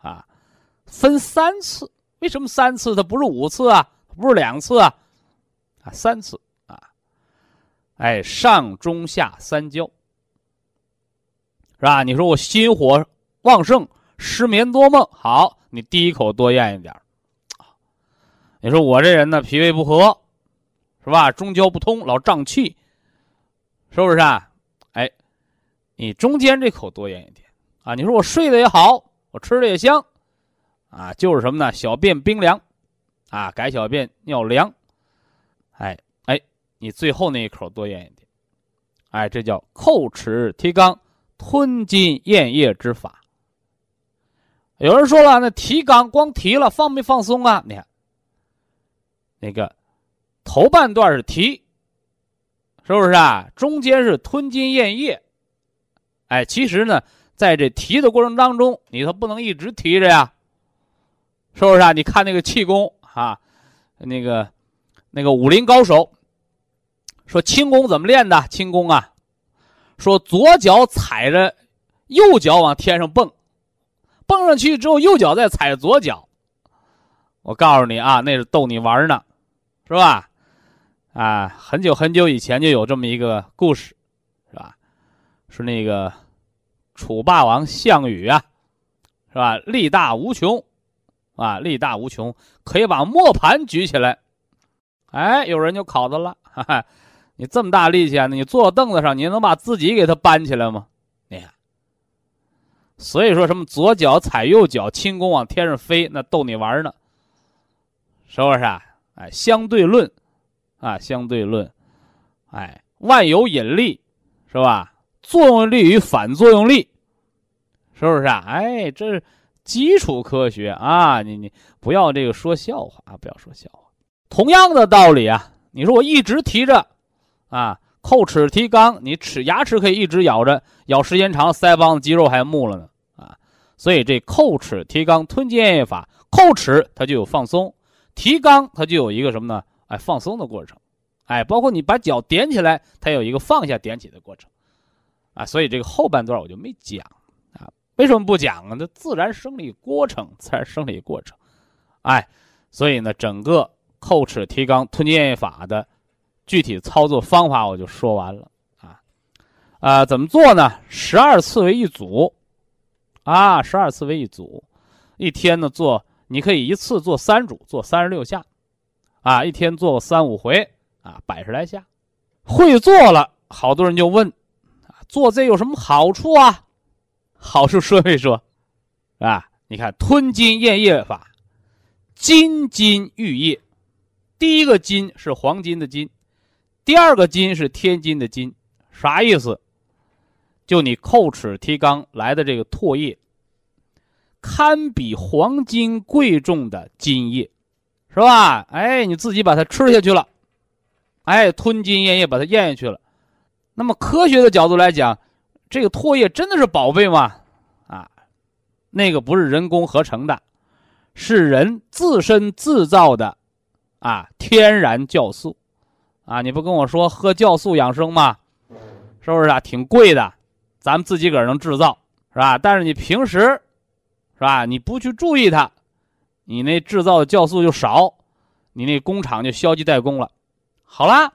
啊。分三次，为什么三次？它不是五次啊，不是两次啊，啊，三次啊。哎，上中下三焦，是吧？你说我心火旺盛，失眠多梦，好，你第一口多咽一点。你说我这人呢，脾胃不和，是吧？中焦不通，老胀气，是不是啊？哎，你中间这口多咽一点啊。你说我睡得也好，我吃的也香，啊，就是什么呢？小便冰凉，啊，改小便尿凉，哎哎，你最后那一口多咽一点，哎，这叫叩齿提肛，吞津咽液之法。有人说了，那提肛光提了，放没放松啊？你看。那个头半段是提，是不是啊？中间是吞津咽液，哎，其实呢，在这提的过程当中，你它不能一直提着呀，是不是啊？你看那个气功啊，那个那个武林高手说轻功怎么练的？轻功啊，说左脚踩着右脚往天上蹦，蹦上去之后，右脚再踩着左脚。我告诉你啊，那是逗你玩呢，是吧？啊，很久很久以前就有这么一个故事，是吧？是那个楚霸王项羽啊，是吧？力大无穷，啊，力大无穷，可以把磨盘举起来。哎，有人就考到了，哈哈，你这么大力气啊，你坐凳子上，你能把自己给它搬起来吗？你看，所以说什么左脚踩右脚，轻功往天上飞，那逗你玩呢。是不是啊？哎，相对论，啊，相对论，哎，万有引力，是吧？作用力与反作用力，是不是啊？哎，这是基础科学啊！你你不要这个说笑话啊，不要说笑话。同样的道理啊，你说我一直提着，啊，叩齿提肛，你齿牙齿可以一直咬着，咬时间长，腮帮子肌肉还木了呢啊！所以这叩齿提肛吞咽咽法，叩齿它就有放松。提肛它就有一个什么呢？哎，放松的过程，哎，包括你把脚点起来，它有一个放下点起的过程，啊，所以这个后半段我就没讲啊。为什么不讲啊？这自然生理过程，自然生理过程，哎，所以呢，整个叩齿提肛吞咽咽法的具体操作方法我就说完了啊。啊、呃，怎么做呢？十二次为一组，啊，十二次为一组，一天呢做。你可以一次做三组，做三十六下，啊，一天做三五回，啊，百十来下，会做了。好多人就问，啊，做这有什么好处啊？好处说一说，啊，你看吞津咽液法，金津玉液，第一个金是黄金的金，第二个金是天津的金，啥意思？就你叩齿提肛来的这个唾液。堪比黄金贵重的津液，是吧？哎，你自己把它吃下去了，哎，吞津咽液把它咽下去了。那么科学的角度来讲，这个唾液真的是宝贝吗？啊，那个不是人工合成的，是人自身制造的，啊，天然酵素。啊，你不跟我说喝酵素养生吗？是不是啊？挺贵的，咱们自己个儿能制造，是吧？但是你平时。是吧？你不去注意它，你那制造的酵素就少，你那工厂就消极怠工了。好啦，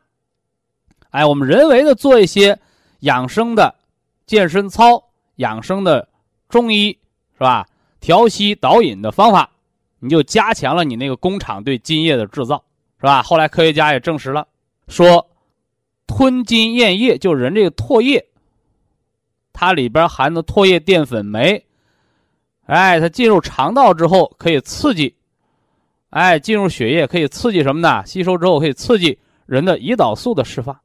哎，我们人为的做一些养生的健身操、养生的中医是吧？调息导引的方法，你就加强了你那个工厂对津液的制造，是吧？后来科学家也证实了，说吞津咽液就是人这个唾液，它里边含的唾液淀粉酶。哎，它进入肠道之后可以刺激，哎，进入血液可以刺激什么呢？吸收之后可以刺激人的胰岛素的释放。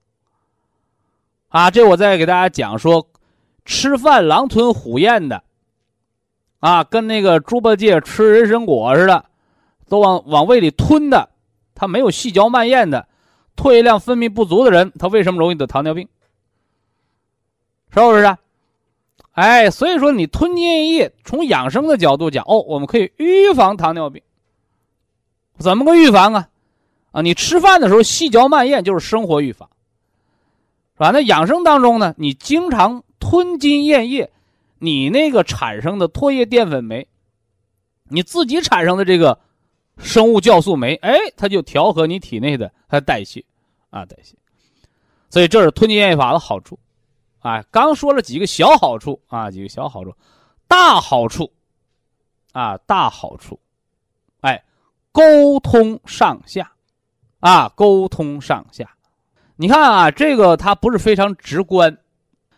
啊，这我再给大家讲说，吃饭狼吞虎咽的，啊，跟那个猪八戒吃人参果似的，都往往胃里吞的，它没有细嚼慢咽的，唾液量分泌不足的人，他为什么容易得糖尿病？是不是啊？哎，所以说你吞津咽液，从养生的角度讲，哦，我们可以预防糖尿病。怎么个预防啊？啊，你吃饭的时候细嚼慢咽就是生活预防，是吧？那养生当中呢，你经常吞津咽液，你那个产生的唾液淀粉酶，你自己产生的这个生物酵素酶，哎，它就调和你体内的它代谢，啊，代谢。所以这是吞津咽液法的好处。啊，刚说了几个小好处啊，几个小好处，大好处，啊，大好处，哎，沟通上下，啊，沟通上下。你看啊，这个它不是非常直观。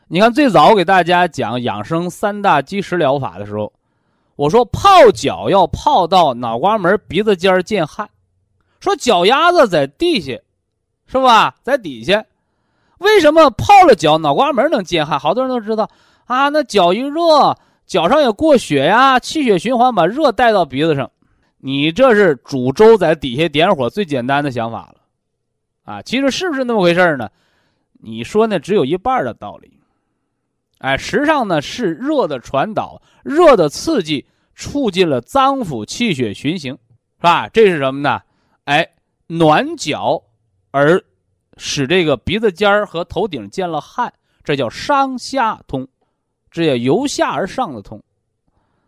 你看最早我给大家讲养生三大基石疗法的时候，我说泡脚要泡到脑瓜门鼻子尖见汗，说脚丫子在地下，是吧？在底下。为什么泡了脚脑瓜门能见汗？好多人都知道啊，那脚一热，脚上也过血呀，气血循环把热带到鼻子上。你这是煮粥在底下点火最简单的想法了，啊，其实是不是那么回事呢？你说那只有一半的道理，哎，时尚呢是热的传导，热的刺激促进了脏腑气血循行，是吧？这是什么呢？哎，暖脚而使这个鼻子尖儿和头顶见了汗，这叫上下通，这叫由下而上的通。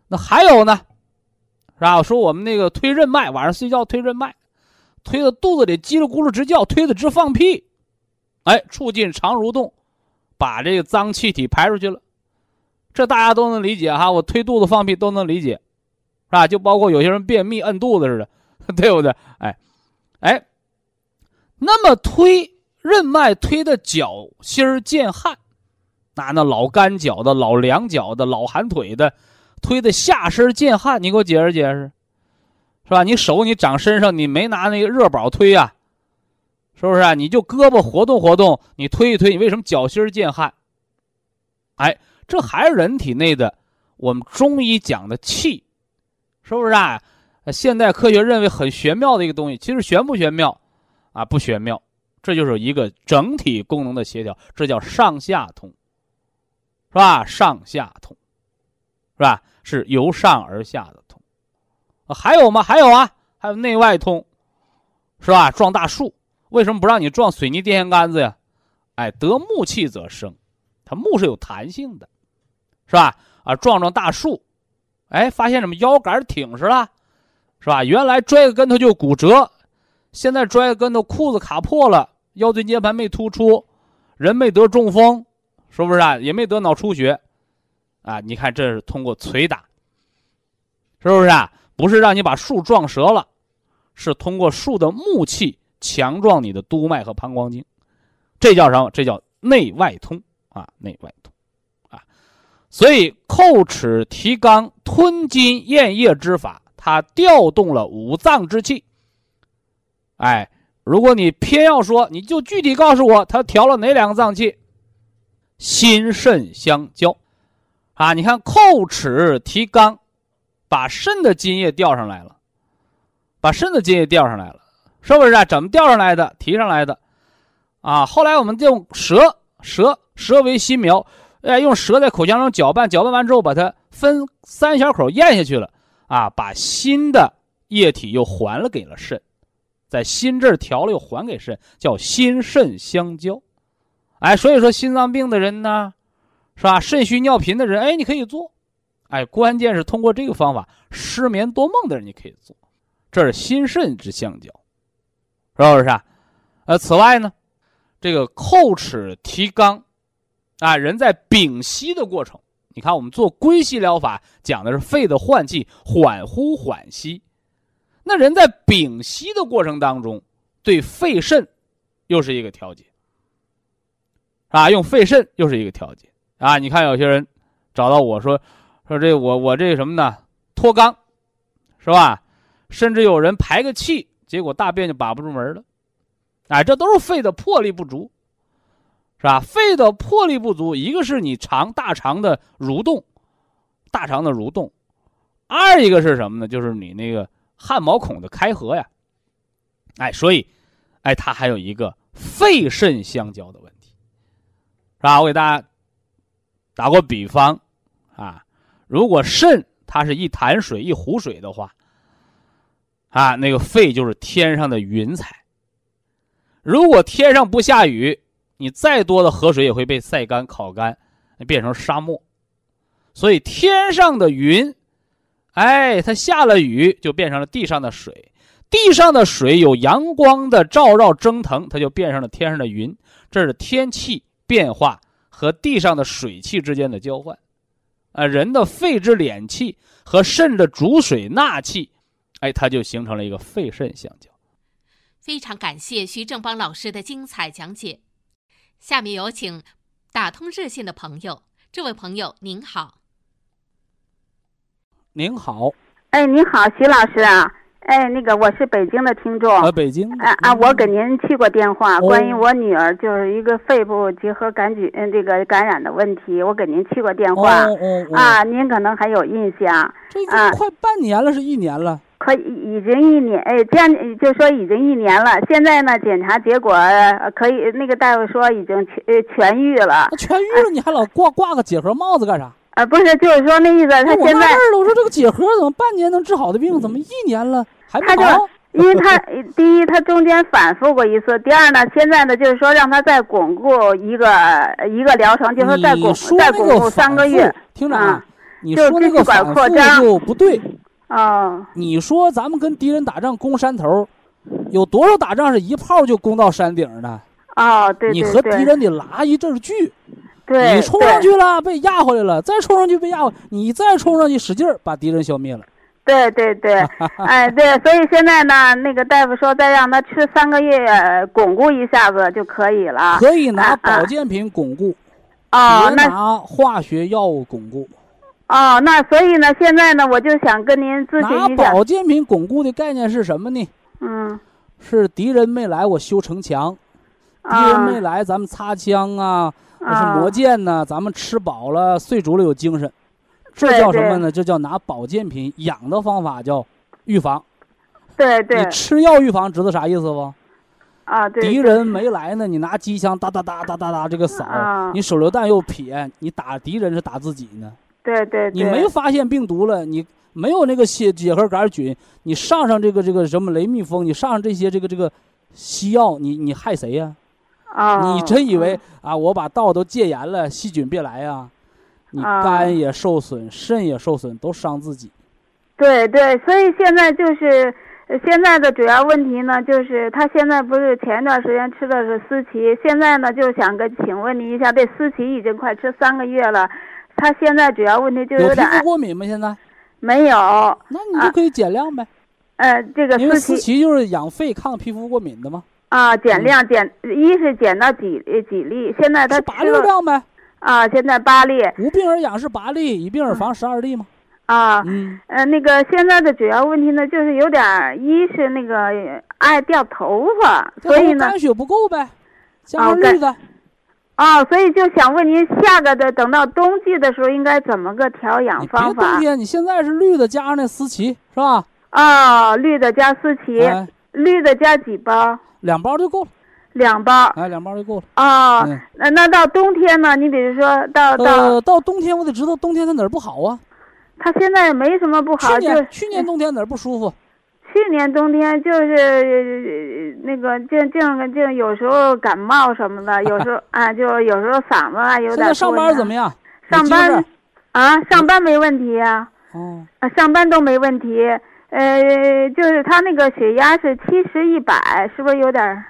那还有呢，是吧？说我们那个推任脉，晚上睡觉推任脉，推的肚子里叽里咕噜直叫，推的直放屁，哎，促进肠蠕动，把这个脏气体排出去了。这大家都能理解哈，我推肚子放屁都能理解，是吧？就包括有些人便秘摁肚子似的，对不对？哎，哎，那么推任脉推的脚心儿见汗，那那老干脚的、老凉脚的、老寒腿的，推的下身见汗，你给我解释解释，是吧？你手你长身上，你没拿那个热宝推啊，是不是啊？你就胳膊活动活动，你推一推，你为什么脚心见汗？哎，这还是人体内的我们中医讲的气，是不是啊？现代科学认为很玄妙的一个东西，其实玄不玄妙啊？不玄妙，这就是一个整体功能的协调，这叫上下通，是吧？上下通，是吧？是由上而下的通。啊，还有吗？还有啊，还有内外通，是吧？撞大树，为什么不让你撞水泥电线杆子呀？哎，得木气则生，它木是有弹性的，是吧？啊，撞撞大树，哎，发现什么腰杆挺直了，是吧？原来摔个跟头就骨折，现在摔个跟头裤子卡破了，腰椎间盘没突出，人没得中风，是不是啊？也没得脑出血，啊，你看这是通过捶打，是不是啊？不是让你把树撞折了，是通过树的木气强壮你的督脉和膀胱经，这叫什么？这叫内外通啊，内外通啊。所以叩齿提肛、吞津咽液之法，它调动了五脏之气。哎，如果你偏要说，你就具体告诉我，它调了哪两个脏器？心肾相交，啊，你看叩齿提肛，把肾的津液调上来了，把肾的津液调上来了，是不是啊？怎么调上来的？提上来的，啊，后来我们用舌，舌，舌为心苗，哎，用舌在口腔中搅拌，搅拌完之后，把它分三小口咽下去了，啊，把心的液体又还了给了肾。在心这儿调了又还给肾，叫心肾相交。哎，所以说心脏病的人呢，是吧？肾虚尿频的人，哎，你可以做。哎，关键是通过这个方法，失眠多梦的人你可以做，这是心肾之相交，是不是啊？呃，此外呢，这个叩齿提肛，啊，人在屏息的过程，你看我们做归息疗法讲的是肺的换气，缓呼缓吸。那人在屏息的过程当中，对肺肾又是一个调节，啊，用肺肾又是一个调节啊。你看有些人找到我说说这我我这什么呢？脱肛，是吧？甚至有人排个气，结果大便就把不住门了，哎，这都是肺的魄力不足，是吧？肺的魄力不足，一个是你肠大肠的蠕动，大肠的蠕动；二一个是什么呢？就是你那个汗毛孔的开合呀，哎，所以，哎，它还有一个肺肾相交的问题，是吧？我给大家打过比方啊，如果肾它是一潭水一湖水的话，啊，那个肺就是天上的云彩。如果天上不下雨，你再多的河水也会被晒干、烤干，变成沙漠。所以天上的云，哎，它下了雨就变成了地上的水，地上的水有阳光的照耀蒸腾，它就变成了天上的云。这是天气变化和地上的水气之间的交换，啊，人的肺之敛气和肾的主水纳气，哎，它就形成了一个肺肾相交。非常感谢徐正邦老师的精彩讲解。下面有请打通热线的朋友，这位朋友您好。您好，哎，您好，徐老师啊，哎，那个我是北京的听众，啊，北京，啊啊，我给您去过电话，哦，关于我女儿就是一个肺部结核杆菌，嗯，这个感染的问题，我给您去过电话，哦哦哦，啊，您可能还有印象，这已经快半年了，啊，是一年了，和已经一年，哎，这样就说已经一年了。现在呢，检查结果可以，那个大夫说已经痊愈了。痊愈了，你还老挂挂个解核帽子干啥？啊，不是，就是说那意思，他现在。我纳闷了，我说这个解核怎么半年能治好的病，怎么一年了还不好？因为他第一，他中间反复过一次；第二呢，现在呢，就是说让他再巩固一个一个疗程，就是再巩固再巩固三个月。听着啊，你说那个反复就不对。啊，你说咱们跟敌人打仗攻山头，有多少打仗是一炮就攻到山顶的？哦，对对对。你和敌人得拉一阵距。对。你冲上去了，被压回来了；再冲上去被压回来，你再冲上去使劲儿把敌人消灭了。对对对，哎对，所以现在呢，那个大夫说再让他吃三个月，巩固一下子就可以了。可以拿保健品巩固，啊，别拿化学药物巩固。哦，那所以呢，现在呢，我就想跟您咨询一下。拿保健品巩固的概念是什么呢？嗯，是敌人没来，我修城墙；敌人没来，咱们擦枪啊，那是磨剑呢。咱们吃饱了，睡足了，有精神。这叫什么呢？这叫拿保健品养的方法，叫预防。对对。你吃药预防，知道啥意思不？啊，对。敌人没来呢，你拿机枪哒哒哒哒哒哒这个扫，啊、你手榴弹又撇，你打敌人是打自己呢。对对对。你没发现病毒了，你没有那个解解核杆菌，你上上这个这个什么雷密蜂，你上上这些这个这个西药，你你害谁呀、啊？啊。你真以为啊，我把道都戒严了，细菌别来呀、啊？你肝也受损，肾也受损，都伤自己。对对，所以现在就是现在的主要问题呢，就是他现在不是前一段时间吃的是思琪，现在呢就想跟请问你一下，这思琪已经快吃三个月了，他现在主要问题就是有点。有皮肤过敏吗？现在没有。那你就可以减量呗。啊、呃，这个因为思琪就是养肺抗皮肤过敏的吗？啊，减量减，一是减到几几粒，现在他八六量呗。啊，现在八粒，无病而养是八粒，以病而防十二粒嘛。啊，嗯，呃，那个现在的主要问题呢，就是有点，一是那个爱掉头发，所以呢，肝血不够呗，加上绿的。啊，所以就想问您，下个的等到冬季的时候，应该怎么个调养方法？冬天，你现在是绿的加上那思琪是吧？啊，绿的加思琪，哎、绿的加几包？两包就够了。两包，哎，两包就够了。哦，嗯、那那到冬天呢？你比如说到到、呃、到冬天，我得知道冬天它哪儿不好啊。它现在没什么不好，去年、就是、去年冬天哪儿不舒服？去年冬天就是、呃、那个，就就就有时候感冒什么的，有时候啊，就有时候嗓子啊有点。现在上班怎么样？上班啊，上班没问题啊。哦、嗯啊，上班都没问题。呃，就是他那个血压是七十一百，是不是有点？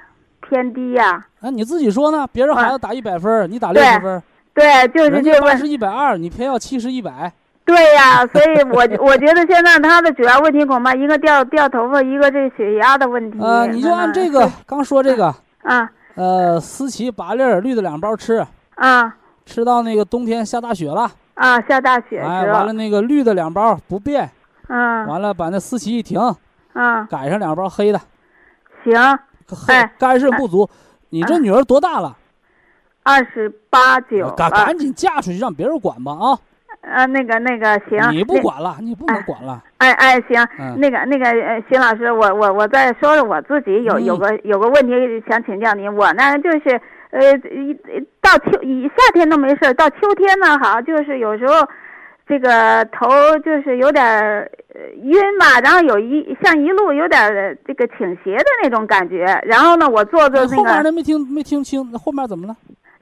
偏低呀、啊！啊，你自己说呢？别人孩子打一百分、啊，你打六十分，对，就是人家八十一百二，你偏要七十一百。对呀、啊，所以我我觉得现在他的主要问题恐怕一个掉掉头发，一个这血压的问题。呃，你就按这个、嗯、刚说这个啊，呃，思琪八粒绿的两包吃啊，吃到那个冬天下大雪了啊，下大雪，哎，完了那个绿的两包不变，嗯，完了把那思琪一停，嗯，改上两包黑的，行。哎，肝肾不足、哎，你这女儿多大了？二十八九。赶赶紧嫁出去，让别人管吧啊！啊，那个那个行，你不管了，你不能管了。哎哎，行，嗯、那个那个，邢老师，我我我再说说我自己有有个有个问题想请教您，我呢就是呃，到秋夏天都没事，到秋天呢好，就是有时候。这个头就是有点晕吧，然后有一像一路有点这个倾斜的那种感觉，然后呢，我坐坐那个后面的没听没听清，后面怎么了？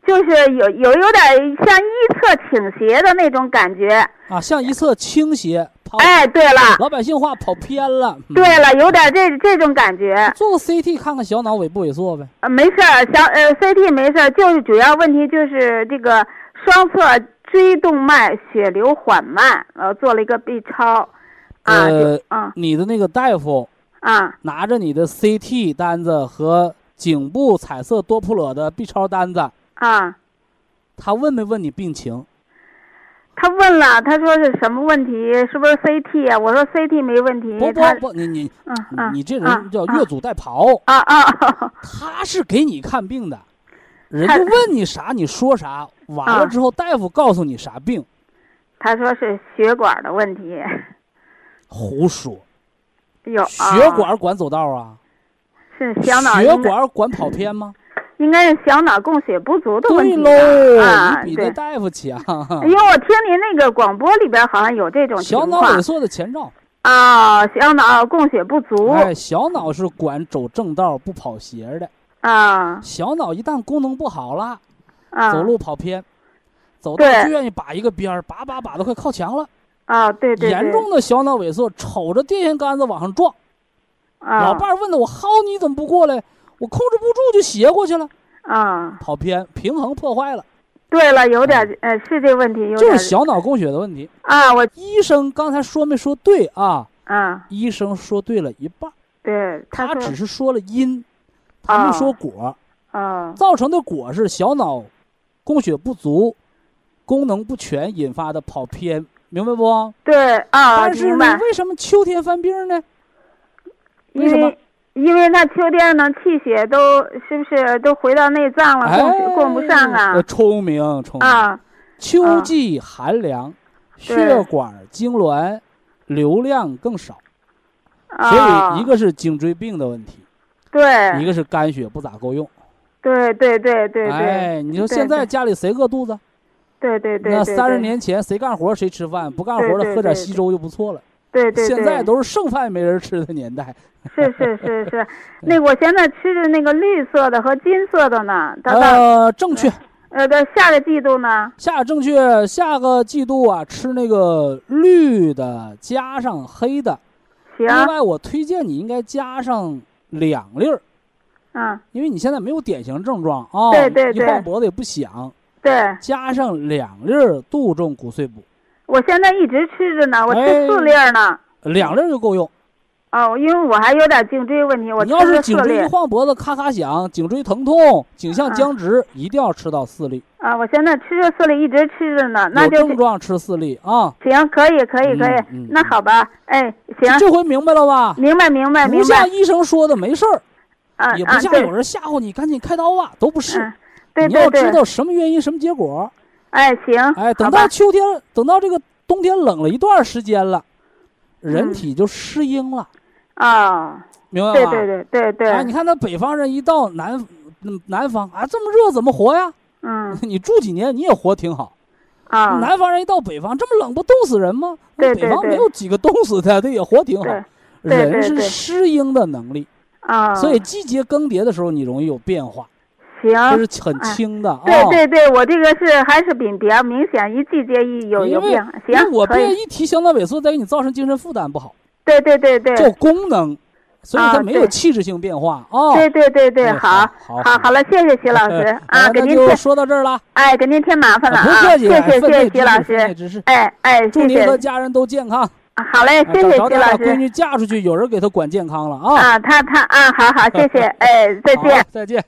就是有有有点像一侧倾斜的那种感觉啊，像一侧倾斜。哎，对了，老百姓话跑偏了。嗯、对了，有点这这种感觉。做个 C T 看看小脑萎不萎缩呗。呃，没事儿，小呃 C T 没事儿，就是主要问题就是这个双侧。椎动脉血流缓慢，呃，做了一个 B 超，啊，呃，嗯、你的那个大夫啊，拿着你的 C T 单子和颈部彩色多普勒的 B 超单子啊，他问没问你病情？他问了，他说是什么问题？是不是 C T 啊？我说 C T 没问题。不不不，你你、嗯嗯、你这人叫越俎代庖啊啊！他是给你看病的。人家问你啥你说啥，完了之后大夫告诉你啥病，他说是血管的问题，胡说，有啊。血管管走道啊？是小脑。血管管跑偏吗？应该是小脑供血不足的问题。对喽，啊、你比那大夫强。哎呦，我听您那个广播里边好像有这种情况。小脑萎缩的前兆。哦，小脑供血不足。哎，小脑是管走正道不跑斜的。啊。小脑一旦功能不好了，啊、走路跑偏，走道就愿意把一个边儿，把把把都快靠墙了。啊，对对对。严重的小脑萎缩，瞅着电线杆子往上撞。啊。老伴儿问的我薅你怎么不过来？我控制不住就斜过去了，啊，跑偏，平衡破坏了。对了，有点，呃、嗯哎，是这问题，有点就是小脑供血的问题啊。我医生刚才说没说对啊？啊，医生说对了一半，对，他, 他只是说了因，他没说果。啊，造成的果是小脑供血不足，功能不全引发的跑偏，明白不？对啊，但是呢，为什么秋天犯病呢？为什么？因为他秋天呢，气血都是不是都回到内脏了，供、哎、供不上啊。聪明，聪明啊！秋季寒凉，啊、血管痉挛，流量更少，啊、所以一个是颈椎病的问题，对，一个是肝血不咋够用，对对对对对。哎，你说现在家里谁饿肚子？对对对。那三十年前谁干活谁吃饭，不干活的喝点稀粥就不错了。对对对，现在都是剩饭没人吃的年代。是是是是，那我现在吃的那个绿色的和金色的呢？它呃，正确。呃，对，下个季度呢？下正确，下个季度啊，吃那个绿的加上黑的。行。另外，我推荐你应该加上两粒儿。嗯。因为你现在没有典型症状啊，哦、对对对，一晃脖子也不响。对。加上两粒儿杜仲骨碎补。我现在一直吃着呢，我吃四粒呢，哎、两粒就够用。哦，因为我还有点颈椎问题，我吃了四粒。你要是颈椎一晃脖子咔咔响，颈椎疼痛、颈项僵直，啊、一定要吃到四粒。啊，我现在吃着四粒，一直吃着呢，那就有症状吃四粒啊。行，可以，可以，可以，嗯、那好吧，哎，行，这回明白了吧？明白，明白，明白。不像医生说的没事儿，啊、也不像有人吓唬你，啊、赶紧开刀吧，都不是。啊、对对对，你要知道什么原因，什么结果。哎，行，哎，等到秋天，等到这个冬天冷了一段时间了，人体就适应了，啊、嗯，哦、明白吗？对对对对对。哎，你看那北方人一到南南方啊，这么热怎么活呀？嗯，你住几年你也活挺好，啊、哦，南方人一到北方这么冷不冻死人吗？对对对。北方没有几个冻死的，他也活挺好。人是适应的能力啊，哦、所以季节更迭的时候你容易有变化。这是很轻的，对对对，我这个是还是比比较明显，一季节一有有病。行，我别一提小脑萎缩，再给你造成精神负担不好。对对对对，叫功能，所以它没有器质性变化啊。对对对对，好，好，好了，谢谢徐老师啊，给您说到这儿了。哎，给您添麻烦了啊，不客气，谢谢谢谢徐老师，哎哎，祝您和家人都健康。好嘞，谢谢徐老师。把闺女嫁出去，有人给她管健康了啊。啊，她她啊，好好，谢谢，哎，再见，再见。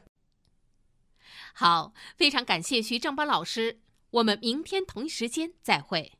好，非常感谢徐正邦老师，我们明天同一时间再会。